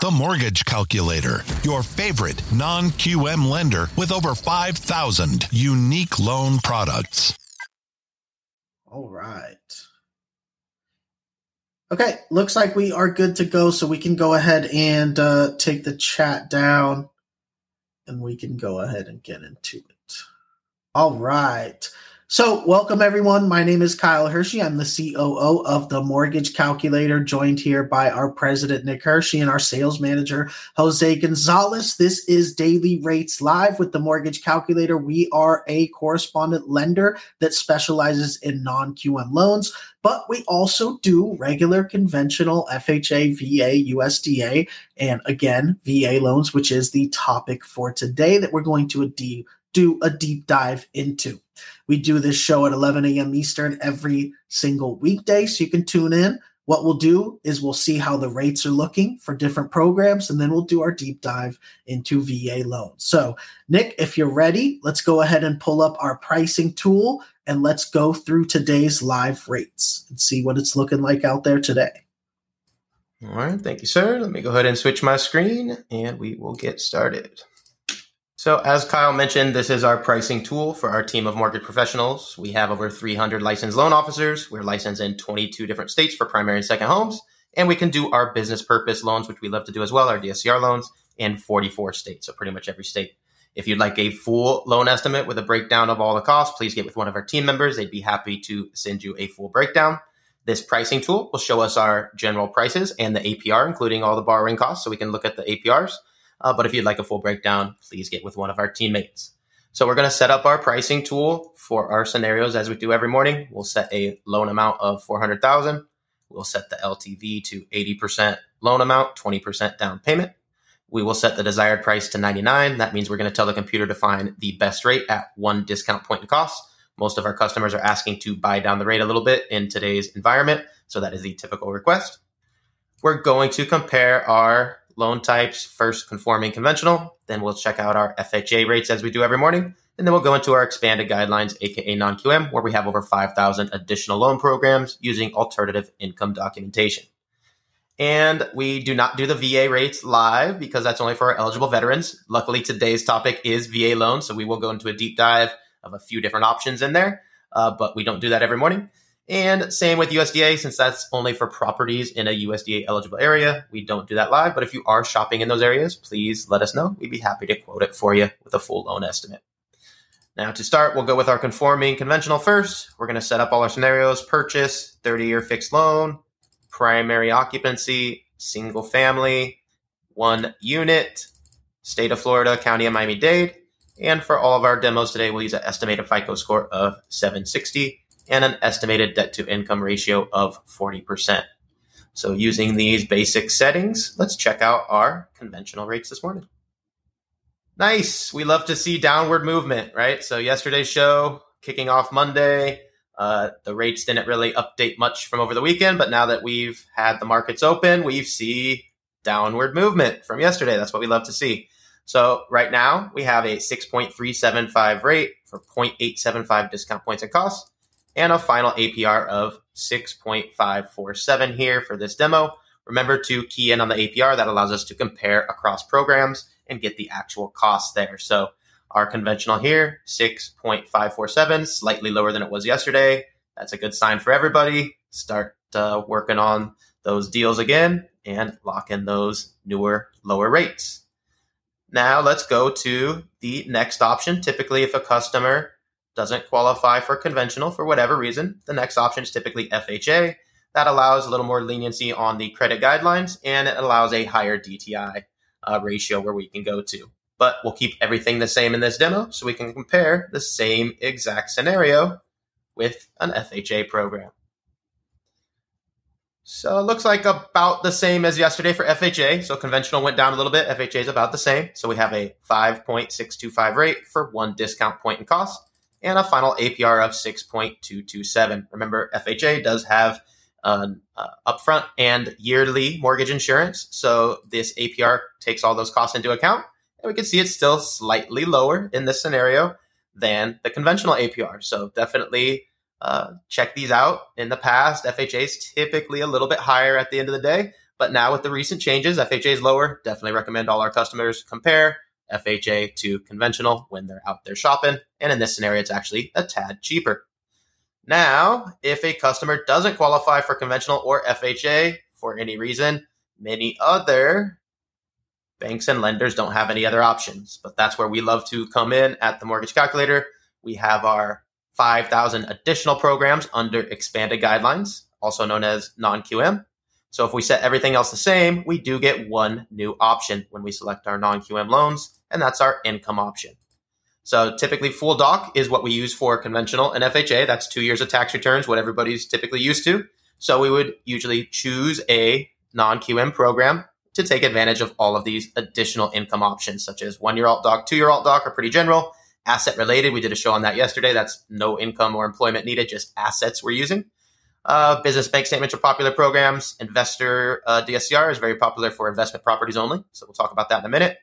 The Mortgage Calculator, your favorite non-QM lender with over 5,000 unique loan products. All right. Okay, looks like we are good to go, so we can go ahead and take the chat down, and we can go ahead and get into it. All right. So welcome, everyone. My name is Kyle Hiersche. I'm the COO of The Mortgage Calculator, joined here by our president, Nick Hiersche, and our sales manager, Jose Gonzalez. This is Daily Rates Live with The Mortgage Calculator. We are a correspondent lender that specializes in non-QM loans, but we also do regular conventional FHA, VA, USDA, and again, VA loans, which is the topic for today that we're going to do a deep dive into. We do this show at 11 a.m. Eastern every single weekday, so you can tune in. What we'll do is we'll see how the rates are looking for different programs, and then we'll do our deep dive into VA loans. So, Nick, if you're ready, let's go ahead and pull up our pricing tool, and let's go through today's live rates and see what it's looking like out there today. All right. Thank you, sir. Let me go ahead and switch my screen, and we will get started. So as Kyle mentioned, this is our pricing tool for our team of mortgage professionals. We have over 300 licensed loan officers. We're licensed in 22 different states for primary and second homes. And we can do our business purpose loans, which we love to do as well, our DSCR loans, in 44 states, so pretty much every state. If you'd like a full loan estimate with a breakdown of all the costs, please get with one of our team members. They'd be happy to send you a full breakdown. This pricing tool will show us our general prices and the APR, including all the borrowing costs, so we can look at the APRs. But if you'd like a full breakdown, please get with one of our teammates. So we're going to set up our pricing tool for our scenarios as we do every morning. We'll set a loan amount of $400,000. We'll set the LTV to 80% loan amount, 20% down payment. We will set the desired price to 99. That means we're going to tell the computer to find the best rate at one discount point in cost. Most of our customers are asking to buy down the rate a little bit in today's environment, so that is the typical request. We're going to compare our loan types, first conforming conventional, then we'll check out our FHA rates as we do every morning, and then we'll go into our expanded guidelines, aka non-QM, where we have over 5,000 additional loan programs using alternative income documentation. And we do not do the VA rates live because that's only for our eligible veterans. Luckily, today's topic is VA loans, so we will go into a deep dive of a few different options in there, but we don't do that every morning. And same with USDA, since that's only for properties in a USDA eligible area. We don't do that live, but if you are shopping in those areas, please let us know. We'd be happy to quote it for you with a full loan estimate. Now to start, we'll go with our conforming conventional first. We're going to set up all our scenarios: purchase, 30-year fixed loan, primary occupancy, single family, one unit, state of Florida, county of Miami-Dade. And for all of our demos today, we'll use an estimated FICO score of 760. And an estimated debt-to-income ratio of 40%. So using these basic settings, let's check out our conventional rates this morning. Nice. We love to see downward movement, right? So yesterday's show, kicking off Monday, the rates didn't really update much from over the weekend, but now that we've had the markets open, we see downward movement from yesterday. That's what we love to see. So right now, we have a 6.375 rate for 0.875 discount points and costs, and a final APR of 6.547 here for this demo. Remember to key in on the APR. That allows us to compare across programs and get the actual cost there. So our conventional here, 6.547, slightly lower than it was yesterday. That's a good sign for everybody. Start working on those deals again and lock in those newer, lower rates. Now let's go to the next option. Typically, if a customer doesn't qualify for conventional for whatever reason, the next option is typically FHA. That allows a little more leniency on the credit guidelines, and it allows a higher DTI ratio where we can go to. But we'll keep everything the same in this demo so we can compare the same exact scenario with an FHA program. So it looks like about the same as yesterday for FHA. So conventional went down a little bit. FHA is about the same. So we have a 5.625 rate for one discount point in cost, and a final APR of 6.227. Remember, FHA does have upfront and yearly mortgage insurance, so this APR takes all those costs into account, and we can see it's still slightly lower in this scenario than the conventional APR. So definitely check these out. In the past, FHA is typically a little bit higher at the end of the day, But now with the recent changes, FHA is lower. Definitely recommend all our customers compare FHA to conventional when they're out there shopping. And in this scenario, it's actually a tad cheaper. Now, if a customer doesn't qualify for conventional or FHA for any reason, many other banks and lenders don't have any other options. But that's where we love to come in at the Mortgage Calculator. We have our 5,000 additional programs under expanded guidelines, also known as non-QM. So if we set everything else the same, we do get one new option when we select our non-QM loans, and that's our income option. So typically full doc is what we use for conventional and FHA. That's 2 years of tax returns, what everybody's typically used to. So we would usually choose a non-QM program to take advantage of all of these additional income options, such as 1 year alt doc, 2 year alt doc are pretty general. Asset related, we did a show on that yesterday. That's no income or employment needed, just assets we're using. Business bank statements are popular programs. Investor DSCR is very popular for investment properties only. So we'll talk about that in a minute.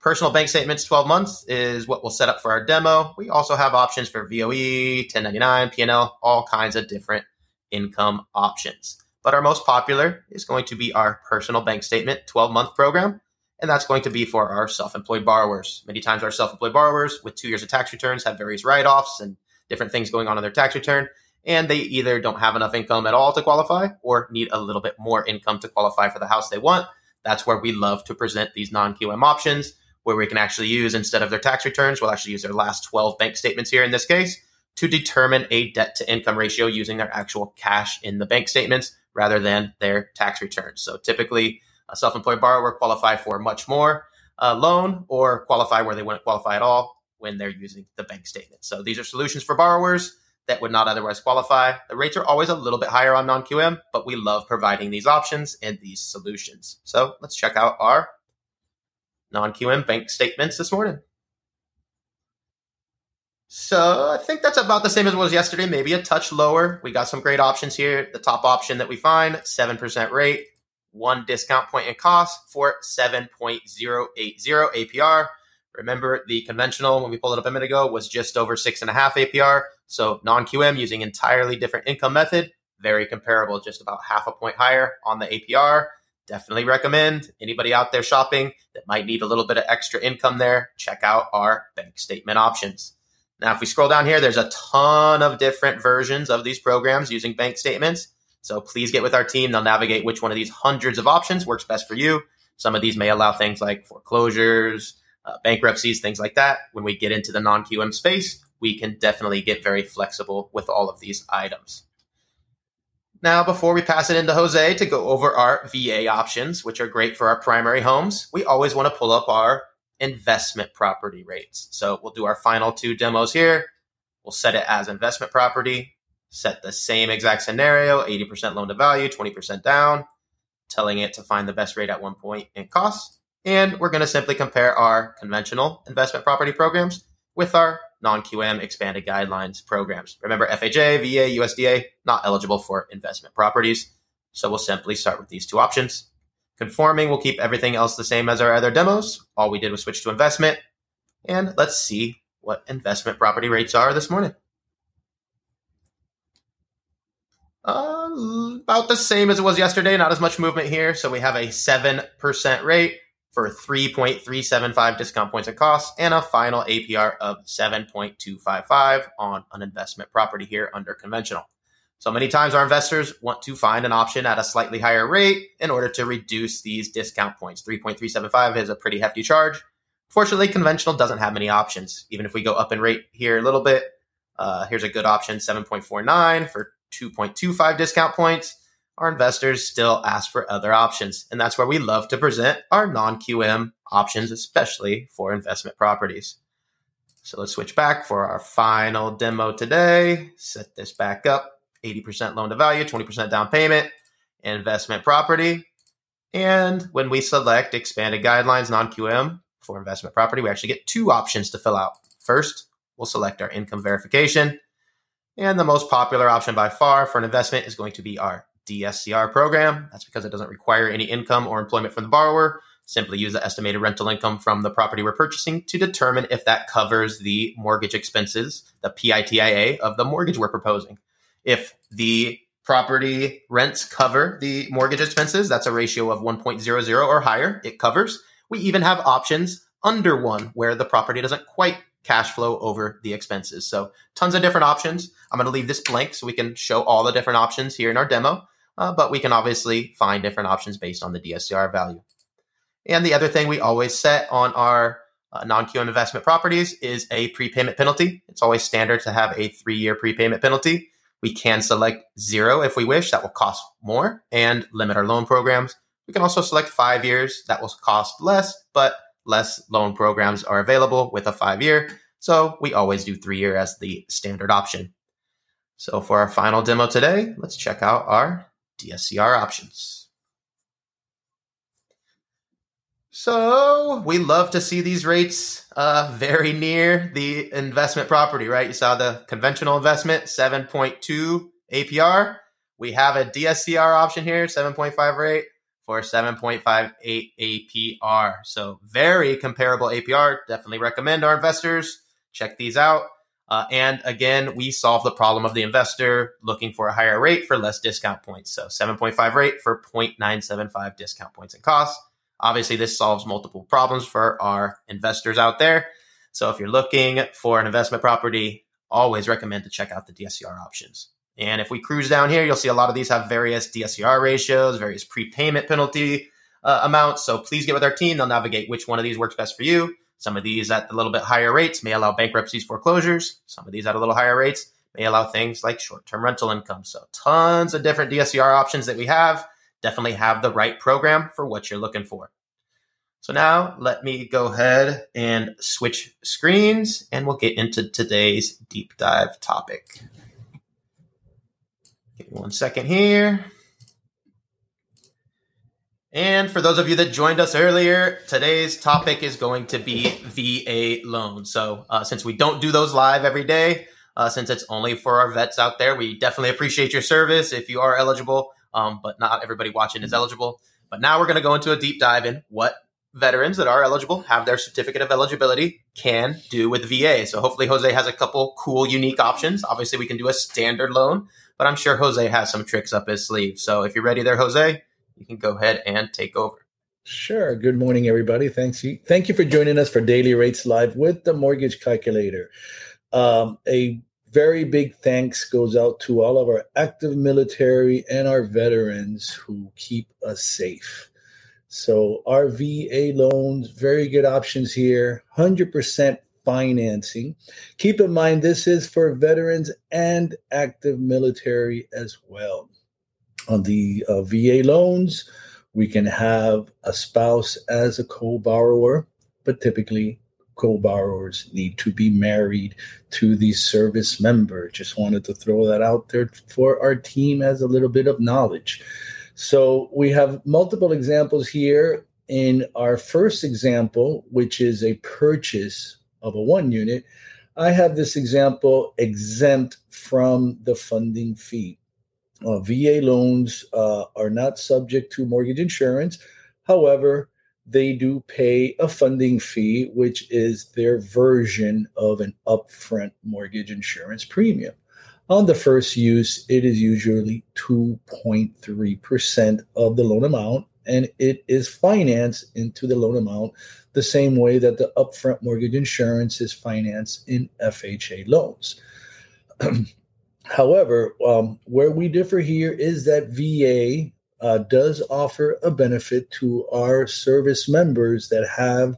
Personal bank statements, 12 months is what we'll set up for our demo. We also have options for VOE, 1099, P&L, all kinds of different income options. But our most popular is going to be our personal bank statement, 12-month program. And that's going to be for our self-employed borrowers. Many times our self-employed borrowers with 2 years of tax returns have various write-offs and different things going on their tax return. And they either don't have enough income at all to qualify or need a little bit more income to qualify for the house they want. That's where we love to present these non-QM options where we can actually use, instead of their tax returns, we'll actually use their last 12 bank statements here in this case to determine a debt-to-income ratio using their actual cash in the bank statements rather than their tax returns. So typically, a self-employed borrower qualify for much more loan or qualify where they wouldn't qualify at all when they're using the bank statement. So these are solutions for borrowers that would not otherwise qualify. The rates are always a little bit higher on non-QM, but we love providing these options and these solutions. So let's check out our non-QM bank statements this morning. So I think that's about the same as it was yesterday, maybe a touch lower. We got some great options here. The top option that we find, 7% rate, one discount point in cost for 7.080 APR. Remember, the conventional, when we pulled it up a minute ago, was just over 6.5 APR. So non-QM using entirely different income method, very comparable, just about half a point higher on the APR. Definitely recommend anybody out there shopping that might need a little bit of extra income there, check out our bank statement options. Now, if we scroll down here, there's a ton of different versions of these programs using bank statements. So please get with our team. They'll navigate which one of these hundreds of options works best for you. Some of these may allow things like foreclosures, bankruptcies, things like that. When we get into the non-QM space, we can definitely get very flexible with all of these items. Now, before we pass it into Jose to go over our VA options, which are great for our primary homes, we always want to pull up our investment property rates. So we'll do our final two demos here. We'll set it as investment property, set the same exact scenario, 80% loan to value, 20% down, telling it to find the best rate at 1 point in cost. And we're going to simply compare our conventional investment property programs with our non-QM expanded guidelines programs. Remember, FHA, VA, USDA, not eligible for investment properties. So we'll simply start with these two options. Conforming, we'll keep everything else the same as our other demos. All we did was switch to investment. And let's see what investment property rates are this morning. About the same as it was yesterday, not as much movement here. So we have a 7% rate for 3.375 discount points and costs, and a final APR of 7.255 on an investment property here under conventional. So many times our investors want to find an option at a slightly higher rate in order to reduce these discount points. 3.375 is a pretty hefty charge. Fortunately, conventional doesn't have many options. Even if we go up in rate here a little bit, here's a good option, 7.49 for 2.25 discount points. Our investors still ask for other options. And that's where we love to present our non-QM options, especially for investment properties. So let's switch back for our final demo today. Set this back up. 80% loan to value, 20% down payment, investment property. And when we select expanded guidelines, non-QM for investment property, we actually get two options to fill out. First, we'll select our income verification. And the most popular option by far for an investment is going to be our DSCR program. That's because it doesn't require any income or employment from the borrower. Simply use the estimated rental income from the property we're purchasing to determine if that covers the mortgage expenses, the PITIA of the mortgage we're proposing. If the Property rents cover the mortgage expenses. That's a ratio of 1.00 or higher. It covers. We even have options under one where the property doesn't quite cash flow over the expenses. So tons of different options. I'm going to leave this blank so we can show all the different options here in our demo, but we can obviously find different options based on the DSCR value. And the other thing we always set on our non-QM investment properties is a prepayment penalty. It's always standard to have a 3-year prepayment penalty. We can select 0 if we wish. That will cost more and limit our loan programs. We can also select 5 years. That will cost less, but less loan programs are available with a 5-year. So we always do 3-year as the standard option. So for our final demo today, let's check out our DSCR options. So we love to see these rates very near the investment property, right? You saw the conventional investment, 7.2 APR. We have a DSCR option here, 7.5 rate for 7.58 APR. So very comparable APR. Definitely recommend our investors check these out. And again, we solve the problem of the investor looking for a higher rate for less discount points. So 7.5 rate for 0.975 discount points and costs. Obviously, this solves multiple problems for our investors out there. So if you're looking for an investment property, always recommend to check out the DSCR options. And if we cruise down here, you'll see a lot of these have various DSCR ratios, various prepayment penalty amounts. So please get with our team. They'll navigate which one of these works best for you. Some of these at a little bit higher rates may allow bankruptcies, foreclosures. Some of these at a little higher rates may allow things like short-term rental income. So tons of different DSCR options that we have. Definitely have the right program for what you're looking for. So now let me go ahead and switch screens and we'll get into today's deep dive topic. Give me one second here. And for those of you that joined us earlier, today's topic is going to be VA loans. So since we don't do those live every day, since it's only for our vets out there, we definitely appreciate your service if you are eligible. But not everybody watching is eligible. But now we're going to go into a deep dive in what veterans that are eligible, have their certificate of eligibility, can do with VA. So hopefully Jose has a couple cool, unique options. Obviously, we can do a standard loan, but I'm sure Jose has some tricks up his sleeve. So if you're ready there, Jose, you can go ahead and take over. Sure. Good morning, everybody. Thank you for joining us for Daily Rates Live with the Mortgage Calculator. A very big thanks goes out to all of our active military and our veterans who keep us safe. So our VA loans, very good options here, 100% financing. Keep in mind, this is for veterans and active military as well. On the VA loans, we can have a spouse as a co-borrower, but typically co-borrowers need to be married to the service member. Just wanted to throw that out there for our team as a little bit of knowledge. So we have multiple examples here. In our first example, which is a purchase of a one unit, I have this example exempt from the funding fee. VA loans are not subject to mortgage insurance. However, they do pay a funding fee, which is their version of an upfront mortgage insurance premium. On the first use, it is usually 2.3% of the loan amount, and it is financed into the loan amount the same way that the upfront mortgage insurance is financed in FHA loans. However, where we differ here is that VA does offer a benefit to our service members that have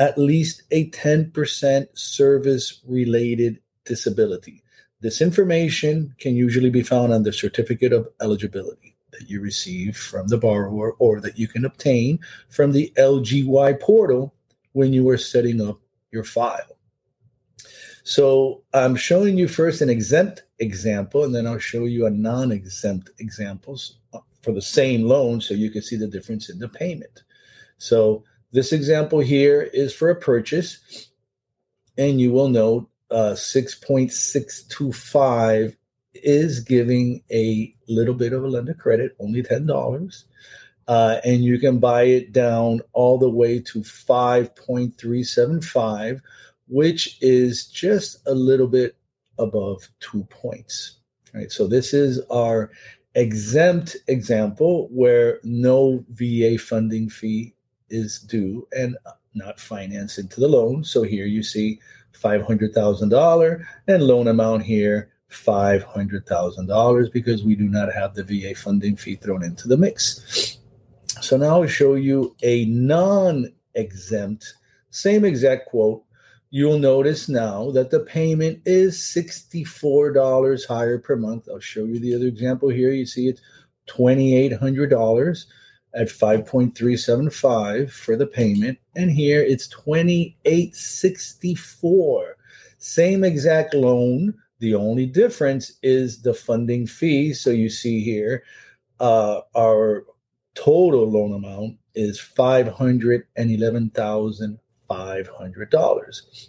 at least a 10% service-related disability. This information can usually be found on the certificate of eligibility that you receive from the borrower or that you can obtain from the LGY portal when you are setting up your file. So I'm showing you first an exempt example, and then I'll show you a non-exempt examples for the same loan, so you can see the difference in the payment. So this example here is for a purchase, and you will note 6.625 is giving a little bit of a lender credit, only $10, and you can buy it down all the way to 5.375, which is just a little bit above 2 points. Right? So this is our exempt example where no VA funding fee is due and not financed into the loan. So here you see $500,000 and loan amount here $500,000 because we do not have the VA funding fee thrown into the mix. So now I'll show you a non-exempt, same exact quote. You'll notice now that the payment is $64 higher per month. I'll show you the other example here. You see it's $2,800 at 5.375 for the payment. And here it's $2,864. Same exact loan. The only difference is the funding fee. So you see here our total loan amount is $511,500,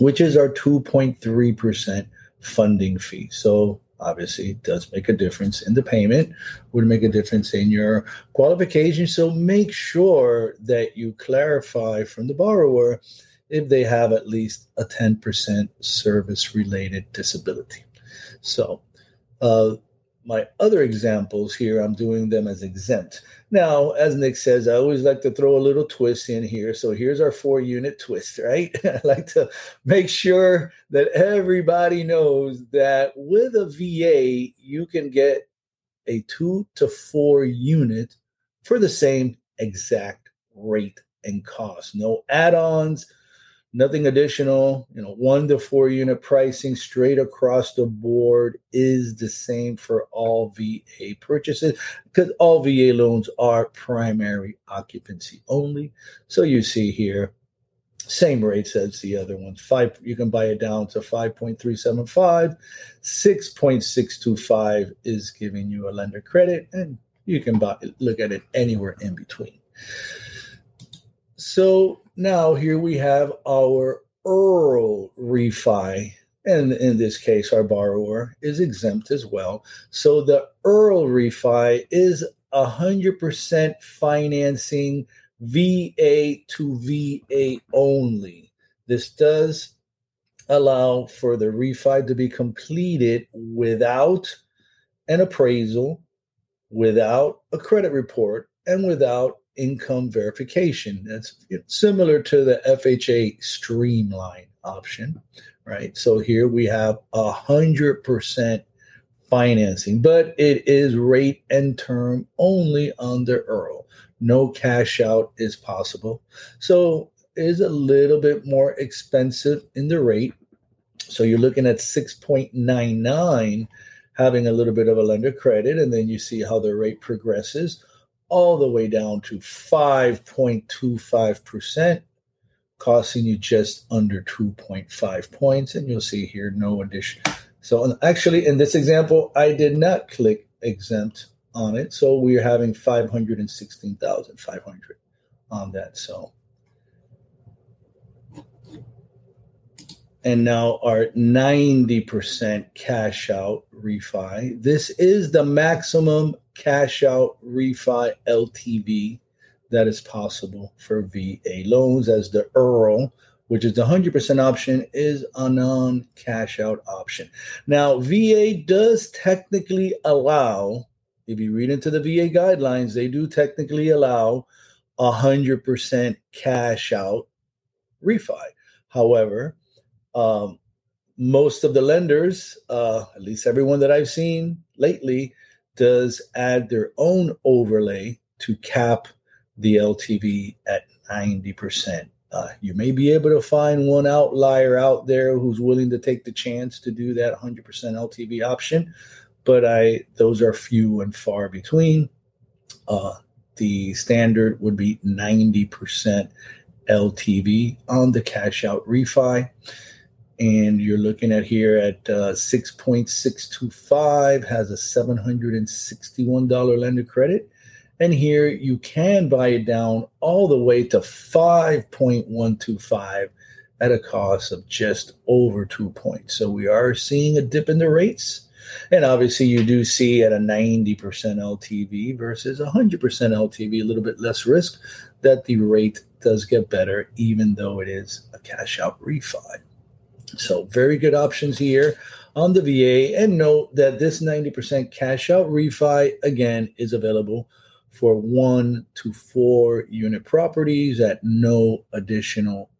which is our 2.3% funding fee. So obviously it does make a difference in the payment, would make a difference in your qualification. So make sure that you clarify from the borrower if they have at least a 10% service-related disability. So my other examples here, I'm doing them as exempt. Now, as Nick says, I always like to throw a little twist in here. So here's our 4-unit twist, right? I like to make sure that everybody knows that with a VA, you can get a 2 to 4 unit for the same exact rate and cost. No add-ons, nothing additional, 1 to 4 unit pricing straight across the board is the same for all VA purchases because all VA loans are primary occupancy only. So you see here, same rates as the other ones. You can buy it down to 5.375, 6.625 is giving you a lender credit, and you can look at it anywhere in between. So now here we have our IRRRL refi, and in this case, our borrower is exempt as well. So the IRRRL refi is 100% financing VA to VA only. This does allow for the refi to be completed without an appraisal, without a credit report, and without income verification. That's similar to the FHA streamline option, right? So here we have 100% financing, but it is rate and term only under IRRRL. No cash out is possible. So it is a little bit more expensive in the rate. So you're looking at 6.99, having a little bit of a lender credit, and then you see how the rate progresses all the way down to 5.25%, costing you just under 2.5 points. And you'll see here, no addition. So actually, in this example, I did not click exempt on it. So we're having $516,500 on that. So, and now our 90% cash out refi. This is the maximum cash out refi LTV that is possible for VA loans, as the IRRRL, which is the 100% option, is a non-cash out option. Now, VA does technically allow, if you read into the VA guidelines, they do technically allow 100% cash out refi. However, most of the lenders, at least everyone that I've seen lately, does add their own overlay to cap the LTV at 90%. You may be able to find one outlier out there who's willing to take the chance to do that 100% LTV option, but those are few and far between. The standard would be 90% LTV on the cash out refi. And you're looking at here at 6.625 has a $761 lender credit. And here you can buy it down all the way to 5.125 at a cost of just over 2 points. So we are seeing a dip in the rates. And obviously you do see at a 90% LTV versus 100% LTV, a little bit less risk, that the rate does get better, even though it is a cash out refi. So very good options here. on the VA, and note that this 90% cash out refi, again, is available for 1 to 4 unit properties at no additional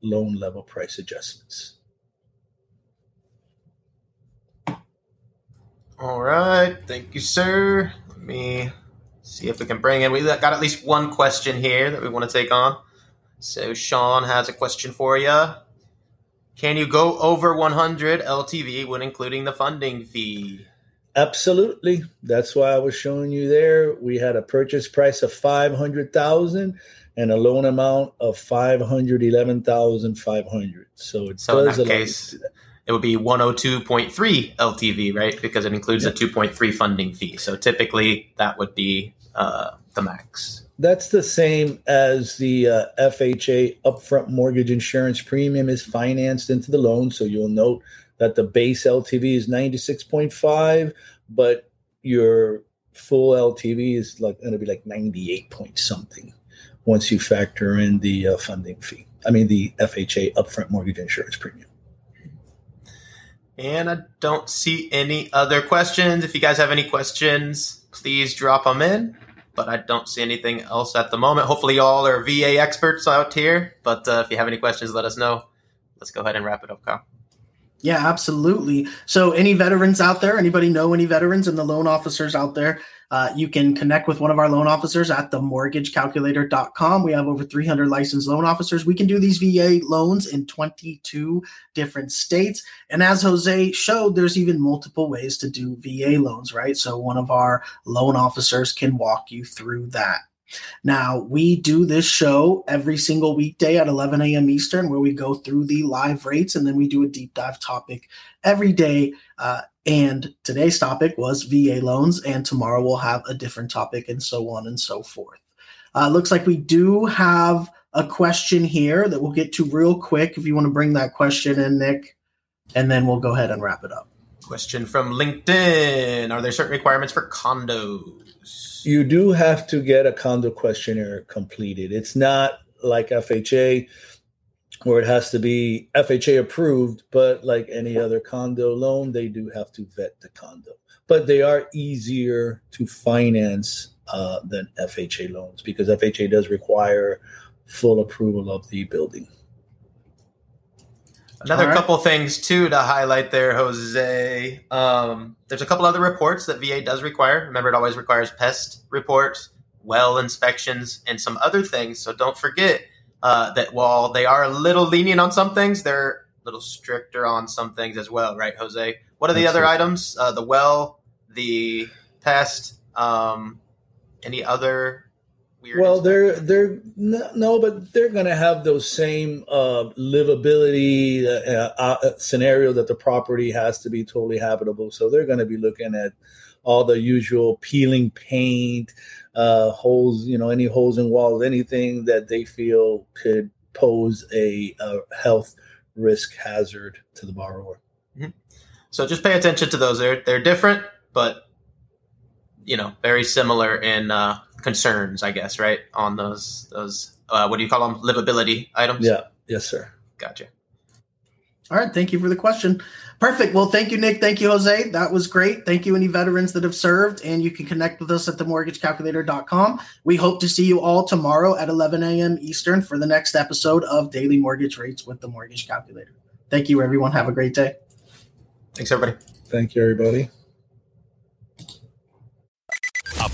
loan level price adjustments. All right. Thank you, sir. Let me see if we can bring in. We got at least one question here that we want to take on. So Sean has a question for you. Can you go over 100 LTV when including the funding fee? Absolutely. That's why I was showing you there. We had a purchase price of $500,000 and a loan amount of $511,500. So in that case, it would be 102.3 LTV, right? Because it includes a 2.3 funding fee. So typically that would be the max. That's the same as the FHA upfront mortgage insurance premium is financed into the loan. So you'll note that the base LTV is 96.5, but your full LTV is like going to be like 98 point something once you factor in the funding fee. I mean, the FHA upfront mortgage insurance premium. And I don't see any other questions. If you guys have any questions, please drop them in. But I don't see anything else at the moment. Hopefully y'all are VA experts out here. But if you have any questions, let us know. Let's go ahead and wrap it up, Kyle. Yeah, absolutely. So any veterans out there, anybody know any veterans and the loan officers out there, you can connect with one of our loan officers at TheMortgageCalculator.com. We have over 300 licensed loan officers. We can do these VA loans in 22 different states. And as Jose showed, there's even multiple ways to do VA loans, right? So one of our loan officers can walk you through that. Now, we do this show every single weekday at 11 a.m. Eastern, where we go through the live rates, and then we do a deep dive topic every day. And today's topic was VA loans, and tomorrow we'll have a different topic, and so on and so forth. Looks like we do have a question here that we'll get to real quick if you want to bring that question in, Nick, and then we'll go ahead and wrap it up. Question from LinkedIn. Are there certain requirements for condos? You do have to get a condo questionnaire completed. It's not like FHA where it has to be FHA approved, but like any other condo loan, they do have to vet the condo. But they are easier to finance than FHA loans because FHA does require full approval of the building. Another couple things, too, to highlight there, Jose. There's a couple other reports that VA does require. Remember, it always requires pest reports, well inspections, and some other things. So don't forget that while they are a little lenient on some things, they're a little stricter on some things as well, right, Jose? What are the other items? The well, the pest, any other... Well, but they're going to have those same livability scenario that the property has to be totally habitable. So they're going to be looking at all the usual peeling paint, holes, any holes in walls, anything that they feel could pose a health risk hazard to the borrower. Mm-hmm. So just pay attention to those. They're different, but very similar in concerns, I guess, right? On those what do you call them? Livability items? Yeah. Yes, sir. Gotcha. All right. Thank you for the question. Perfect. Well, thank you, Nick. Thank you, Jose. That was great. Thank you, any veterans that have served. And you can connect with us at themortgagecalculator.com. We hope to see you all tomorrow at 11 a.m. Eastern for the next episode of Daily Mortgage Rates with The Mortgage Calculator. Thank you, everyone. Have a great day. Thanks, everybody. Thank you, everybody.